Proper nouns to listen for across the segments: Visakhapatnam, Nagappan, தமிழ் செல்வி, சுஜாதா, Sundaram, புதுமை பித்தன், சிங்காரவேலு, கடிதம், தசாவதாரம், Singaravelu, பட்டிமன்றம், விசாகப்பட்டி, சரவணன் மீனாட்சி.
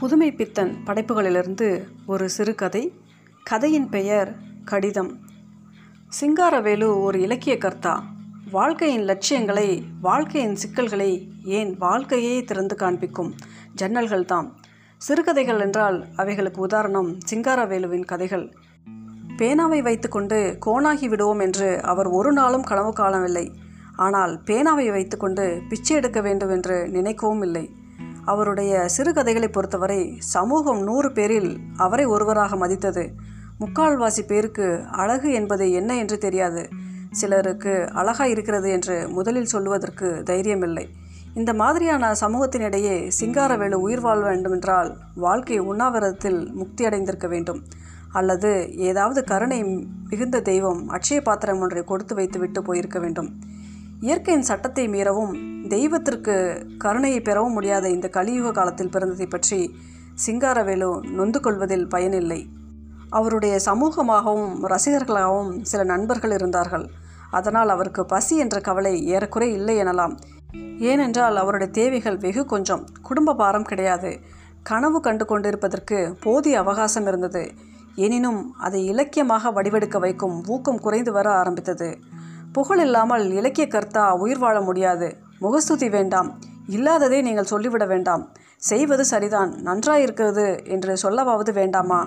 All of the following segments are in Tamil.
புதுமை பித்தன் படைப்புகளிலிருந்து ஒரு சிறுகதை. கதையின் பெயர் கடிதம். சிங்காரவேலு ஒரு இலக்கியகர்த்தா. வாழ்க்கையின் லட்சியங்களை, வாழ்க்கையின் சிக்கல்களை, ஏன் வாழ்க்கையே திறந்து காண்பிக்கும் ஜன்னல்கள் தாம் சிறுகதைகள் என்றால் அவைகளுக்கு உதாரணம் சிங்காரவேலுவின் கதைகள். பேனாவை வைத்துக்கொண்டு கோணாகி விடுவோம் என்று அவர் ஒரு நாளும் கனவு காணவில்லை. ஆனால் பேனாவை வைத்துக்கொண்டு பிச்சை எடுக்க வேண்டும் என்று நினைக்கவும் இல்லை. அவருடைய சிறுகதைகளை பொறுத்தவரை சமூகம் 100 பேரில் அவரை ஒருவராக மதித்தது. முக்கால்வாசி பேருக்கு அழகு என்பது என்ன என்று தெரியாது. சிலருக்கு அழகாக இருக்கிறது என்று முதலில் சொல்வதற்கு தைரியமில்லை. இந்த மாதிரியான சமூகத்தினிடையே சிங்காரவேலு உயிர் வாழ வேண்டுமென்றால் வாழ்க்கை உண்ணாவிரதத்தில் முக்தி அடைந்திருக்க வேண்டும். அல்லது ஏதாவது கருணை மிகுந்த தெய்வம் அட்சய பாத்திரம் ஒன்றை கொடுத்து வைத்து விட்டு போயிருக்க வேண்டும். இயற்கையின் சட்டத்தை மீறவும் தெய்வத்திற்கு கருணையை பெறவும் முடியாத இந்த கலியுக காலத்தில் பிறந்ததை பற்றி சிங்காரவேலு நொந்து கொள்வதில் பயனில்லை. அவருடைய சமூகமாகவும் ரசிகர்களாகவும் சில நண்பர்கள் இருந்தார்கள். அதனால் அவருக்கு பசி என்ற கவலை ஏறக்குறை இல்லை எனலாம். ஏனென்றால் அவருடைய தேவைகள் வெகு கொஞ்சம், குடும்ப பாரம் கிடையாது. கனவு கண்டு கொண்டிருப்பதற்கு போதிய அவகாசம் இருந்தது. எனினும் அதை இலக்கியமாக வடிவெடுக்க வைக்கும் ஊக்கம் குறைந்து வர ஆரம்பித்தது. புகழ் இல்லாமல் இலக்கிய கர்த்தா உயிர் வாழ முடியாது. முகஸ்துதி வேண்டாம், இல்லாததை நீங்கள் சொல்லிவிட வேண்டாம், செய்வது சரிதான், நன்றாயிருக்கிறது என்று சொல்லவாவது வேண்டாமா?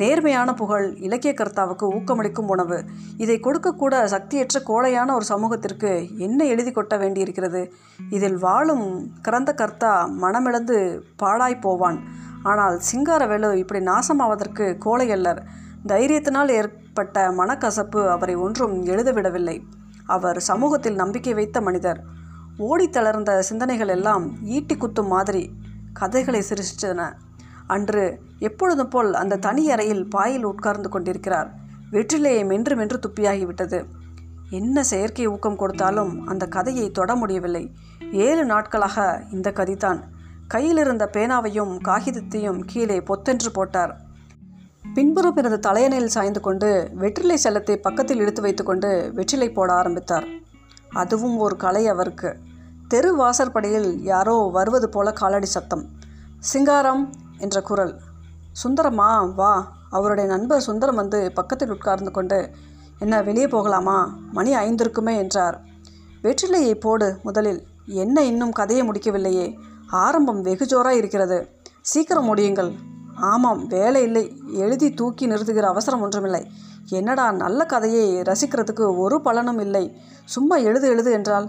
நேர்மையான புகழ் இலக்கிய கர்த்தாவுக்கு ஊக்கமளிக்கும் உணவு. இதை கொடுக்கக்கூட சக்தியற்ற கோழையான ஒரு சமூகத்திற்கு என்ன எழுதி கொட்ட வேண்டியிருக்கிறது? இதில் வாழும் கிரந்த கர்த்தா மனமிழந்து பாழாய் போவான். ஆனால் சிங்காரவேலு இப்படி நாசமாவதற்கு கோழையல்லர். தைரியத்தினால் ஏற்பட்ட மனக்கசப்பு அவரை ஒன்றும் எழுதவிடவில்லை. அவர் சமூகத்தில் நம்பிக்கை வைத்த மனிதர். ஓடி தளர்ந்த சிந்தனைகள் எல்லாம் ஈட்டி குத்தும் மாதிரி கதைகளை சிருஷ்டித்தன. அன்று எப்பொழுதும் போல் அந்த தனி அறையில் பாயில் உட்கார்ந்து கொண்டிருக்கிறார். வெற்றிலையை மென்று மென்று துப்பியாகிவிட்டது. என்ன செயற்கை ஊக்கம் கொடுத்தாலும் அந்த கதையை தொட முடியவில்லை. 7 நாட்களாக இந்த கதிதான். கையிலிருந்த பேனாவையும் காகிதத்தையும் கீழே பொத்தென்று போட்டார். பின்புறம் பிறந்த தலையணையில் சாய்ந்து கொண்டு வெற்றிலை செல்லத்தை பக்கத்தில் இழுத்து வைத்து கொண்டு வெற்றிலை போட ஆரம்பித்தார். அதுவும் ஒரு கலை அவருக்கு. தெரு வாசற்படியில் யாரோ வருவது போல காலடி சத்தம். சிங்காரம் என்ற குரல். சுந்தரமா வா. அவருடைய நண்பர் சுந்தரம் வந்து பக்கத்தில் உட்கார்ந்து கொண்டு, என்ன வெளியே போகலாமா, மணி 5 இருக்குமே என்றார். வெற்றிலையை போடு முதலில். என்ன இன்னும் கதையை முடிக்கவில்லையே, ஆரம்பம் வெகு ஜோராக இருக்கிறது, சீக்கிரம் முடியுங்கள். ஆமாம், வேலை இல்லை, எழுதி தூக்கி நிறுத்துகிற அவசரம் ஒன்றுமில்லை. என்னடா நல்ல கதையை ரசிக்கிறதுக்கு ஒரு பலனும் இல்லை, சும்மா எழுது எழுது என்றால்?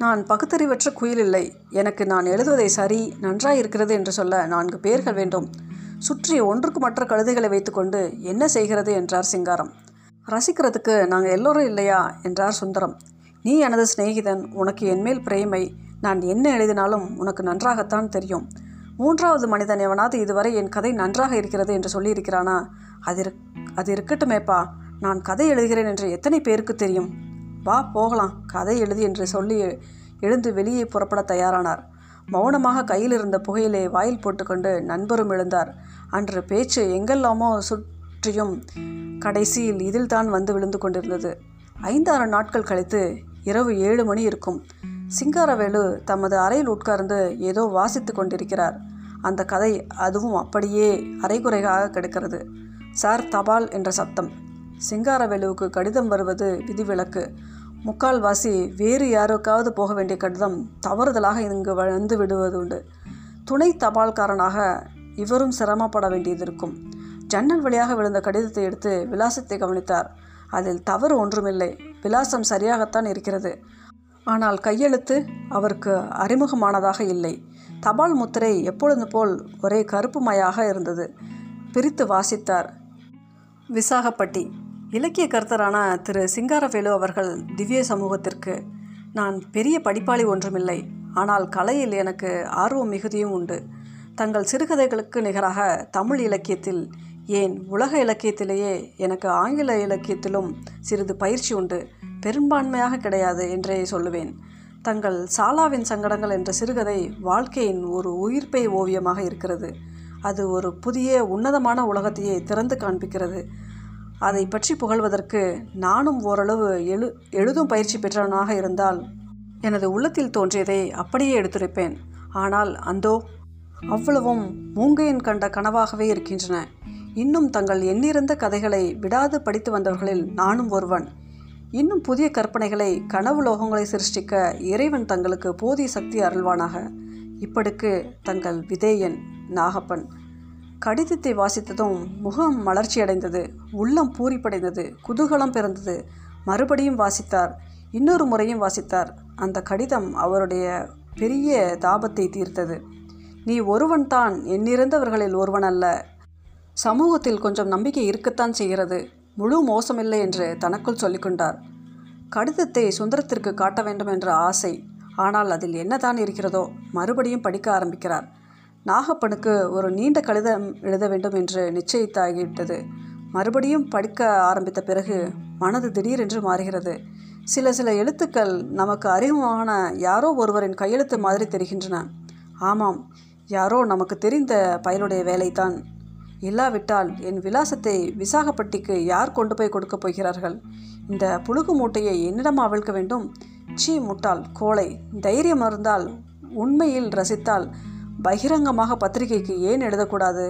நான் பகுத்தறிவற்ற குயில் இல்லை, எனக்கு நான் எழுதுவதை சரி, நன்றாயிருக்கிறது என்று சொல்ல 4 பேர்கள் வேண்டும். சுற்றி ஒன்றுக்கு மற்ற கழுதைகளை வைத்துக்கொண்டு என்ன செய்கிறது என்றார் சிங்காரம். ரசிக்கிறதுக்கு நாங்கள் எல்லோரும் இல்லையா என்றார் சுந்தரம். நீ எனது சிநேகிதன், உனக்கு என்மேல் பிரேமை, நான் என்ன எழுதினாலும் உனக்கு நன்றாகத்தான் தெரியும். 3வது மனிதன் எவனாவது இதுவரை என் கதை நன்றாக இருக்கிறது என்று சொல்லியிருக்கிறானா? அது இருக்கட்டுமேப்பா, நான் கதை எழுதுகிறேன் என்று எத்தனை பேருக்கு தெரியும்? வா போகலாம், கதை எழுதி என்று சொல்லி எழுந்து வெளியே புறப்பட தயாரானார். மௌனமாக கையில் இருந்த புகையிலே வாயில் போட்டுக்கொண்டு நண்பரும் எழுந்தார். அன்று பேச்சு எங்கெல்லாமோ சுற்றியும் கடைசியில் இதில் தான் வந்து விழுந்து கொண்டிருந்தது. 5-6 நாட்கள் கழித்து இரவு 7 மணி இருக்கும். சிங்காரவேலு தமது அறையில் உட்கார்ந்து ஏதோ வாசித்து கொண்டிருக்கிறார். அந்த கதை அதுவும் அப்படியே அரைகுறையாக கிடக்கிறது. சார் தபால் என்ற சத்தம். சிங்காரவேலுவுக்கு கடிதம் வருவது விதிவிலக்கு. முக்கால்வாசி வேறு யாருக்காவது போக வேண்டிய கடிதம் தவறுதலாக இங்கு வந்து விடுவதுண்டு. துணை தபால்காரனாக இவரும் சிரமப்பட வேண்டியது இருக்கும். ஜன்னல் வழியாக விழுந்த கடிதத்தை எடுத்து விலாசத்தை கவனித்தார். அதில் தவறு ஒன்றுமில்லை, விலாசம் சரியாகத்தான் இருக்கிறது. ஆனால் கையெழுத்து அவருக்கு அறிமுகமானதாக இல்லை. தபால் முத்திரை எப்பொழுது போல் ஒரே கருப்புமையாக இருந்தது. பிரித்து வாசித்தார். விசாகப்பட்டி. இலக்கிய கர்த்தரான திரு சிங்காரவேலு அவர்கள் திவ்ய சமூகத்திற்கு. நான் பெரிய படிப்பாளி ஒன்றுமில்லை, ஆனால் கலையில் எனக்கு ஆர்வம் மிகுதியும் உண்டு. தங்கள் சிறுகதைகளுக்கு நிகராக தமிழ் இலக்கியத்தில், ஏன் உலக இலக்கியத்திலேயே எனக்கு ஆங்கில இலக்கியத்திலும் சிறிது பயிற்சி உண்டு, பெரும்பான்மையாக கிடையாது என்றே சொல்லுவேன். தங்கள் சாலாவின் சங்கடங்கள் என்ற சிறுகதை வாழ்க்கையின் ஒரு உயிர்ப்பை ஓவியமாக இருக்கிறது. அது ஒரு புதிய உன்னதமான உலகத்தையே திறந்து காண்பிக்கிறது. அதை பற்றி புகழ்வதற்கு நானும் ஓரளவு எழுதும் பயிற்சி பெற்றவனாக இருந்தால் எனது உள்ளத்தில் தோன்றியதை அப்படியே எடுத்துரைப்பேன். ஆனால் அந்தோ அவ்வளவும் மூங்கையன் கண்ட கனவாகவே இருக்கின்றன. இன்னும் தங்கள் எண்ணிறந்த கதைகளை விடாது படித்து வந்தவர்களில் நானும் ஒருவன். இன்னும் புதிய கற்பனைகளை, கனவு லோகங்களை சிருஷ்டிக்க இறைவன் தங்களுக்கு போதிய சக்தி அருள்வானாக. இப்படிக்கு தங்கள் விதேயன் நாகப்பன். கடிதத்தை வாசித்ததும் முகம் மலர்ச்சியடைந்தது, உள்ளம் பூரிப்படைந்தது, குதூகலம் பிறந்தது. மறுபடியும் வாசித்தார், இன்னொரு முறையும் வாசித்தார். அந்த கடிதம் அவருடைய பெரிய தாபத்தை தீர்த்தது. நீ ஒருவன் தான், எண்ணிறந்தவர்களில் ஒருவன் அல்ல. சமூகத்தில் கொஞ்சம் நம்பிக்கை இருக்கத்தான் செய்கிறது, முழு மோசமில்லை என்று தனக்குள் சொல்லிக்கொண்டார். கடிதத்தை சுந்தரத்திற்கு காட்ட வேண்டும் என்ற ஆசை, ஆனால் அதில் என்னதான் இருக்கிறதோ. மறுபடியும் படிக்க ஆரம்பிக்கிறார். நாகப்பனுக்கு ஒரு நீண்ட கடிதம் எழுத வேண்டும் என்று நிச்சயித்தாகிவிட்டது. மறுபடியும் படிக்க ஆரம்பித்த பிறகு மனது திடீரென்று மாறுகிறது. சில எழுத்துக்கள் நமக்கு அறிமுகமான யாரோ ஒருவரின் கையெழுத்து மாதிரி தெரிகின்றன. ஆமாம், யாரோ நமக்கு தெரிந்த பயலுடைய வேலைதான். இல்லாவிட்டால் என் விலாசத்தை விசாகப்பட்டிக்கு யார் கொண்டு போய் கொடுக்கப் போகிறார்கள்? இந்த புழுகு மூட்டையை என்னிடம் அவிழ்க்க வேண்டும்? சீ, முட்டாள், கோழை! தைரியம் இருந்தால், உண்மையில் ரசித்தால், பகிரங்கமாக பத்திரிகைக்கு ஏன் எழுதக்கூடாது?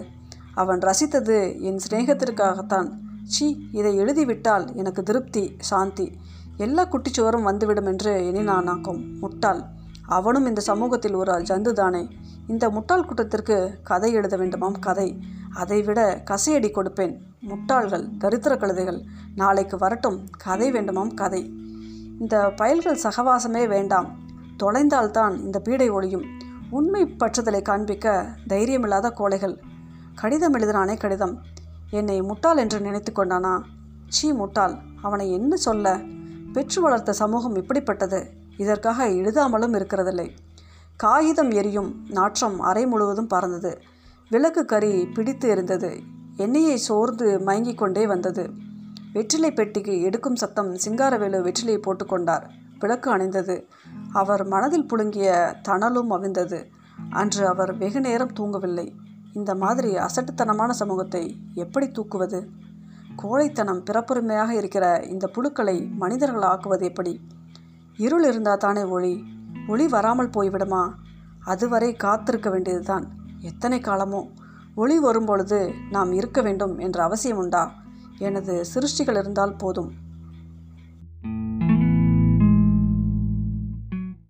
அவன் ரசித்தது என் சிநேகத்திற்காகத்தான். சீ, இதை எழுதிவிட்டால் எனக்கு திருப்தி, சாந்தி, எல்லா குட்டிச்சுவரும் வந்துவிடும் என்று எண்ணினானாக்கும். முட்டாள்! அவனும் இந்த சமூகத்தில் ஒரு ஜந்து தானே. இந்த முட்டாள் கூட்டத்திற்கு கதை எழுத வேண்டுமாம், கதை. அதைவிட கசையடி கொடுப்பேன். முட்டாள்கள், தரித்திர கழுதைகள், நாளைக்கு வரட்டும். கதை வேண்டுமாம், கதை. இந்த பயல்கள் சகவாசமே வேண்டாம், தொலைந்தால்தான் இந்த பீடை ஒழியும். உண்மை பற்றுதலை காண்பிக்க தைரியமில்லாத கோழைகள். கடிதம் எழுதினானே கடிதம், என்னை முட்டாள் என்று நினைத்து கொண்டானா? சீ, முட்டாள்! அவனை என்ன சொல்ல? பெற்று வளர்த்த சமூகம் இப்படிப்பட்டது. இதற்காக எழுதாமலும் இருக்கிறதில்லை. காகிதம் எரியும் நாற்றம் அறை முழுவதும் பறந்தது. விளக்கு கறி பிடித்து எரிந்தது. எண்ணெயை சோர்ந்து மயங்கிக் கொண்டே வந்தது. வெற்றிலை பெட்டிக்கு எடுக்கும் சத்தம். சிங்காரவேலு வெற்றிலையை போட்டுக்கொண்டார். விளக்கு அணைந்தது. அவர் மனதில் புழுங்கிய தணலும் அவிழ்ந்தது. அன்று அவர் வெகு நேரம் தூங்கவில்லை. இந்த மாதிரி அசட்டுத்தனமான சமூகத்தை எப்படி தூக்குவது? கோழைத்தனம் பிறப்புரிமையாக இருக்கிற இந்த புழுக்களை மனிதர்கள் ஆக்குவது எப்படி? இருள் இருந்தால் தானே ஒளி, ஒளி வராமல் போய்விடுமா? அதுவரை காத்திருக்க வேண்டியதுதான். எத்தனை காலமோ! ஒளி வரும்பொழுது நாம் இருக்க வேண்டும் என்ற அவசியம் உண்டா? எனது சிருஷ்டிகள் இருந்தால் போதும்.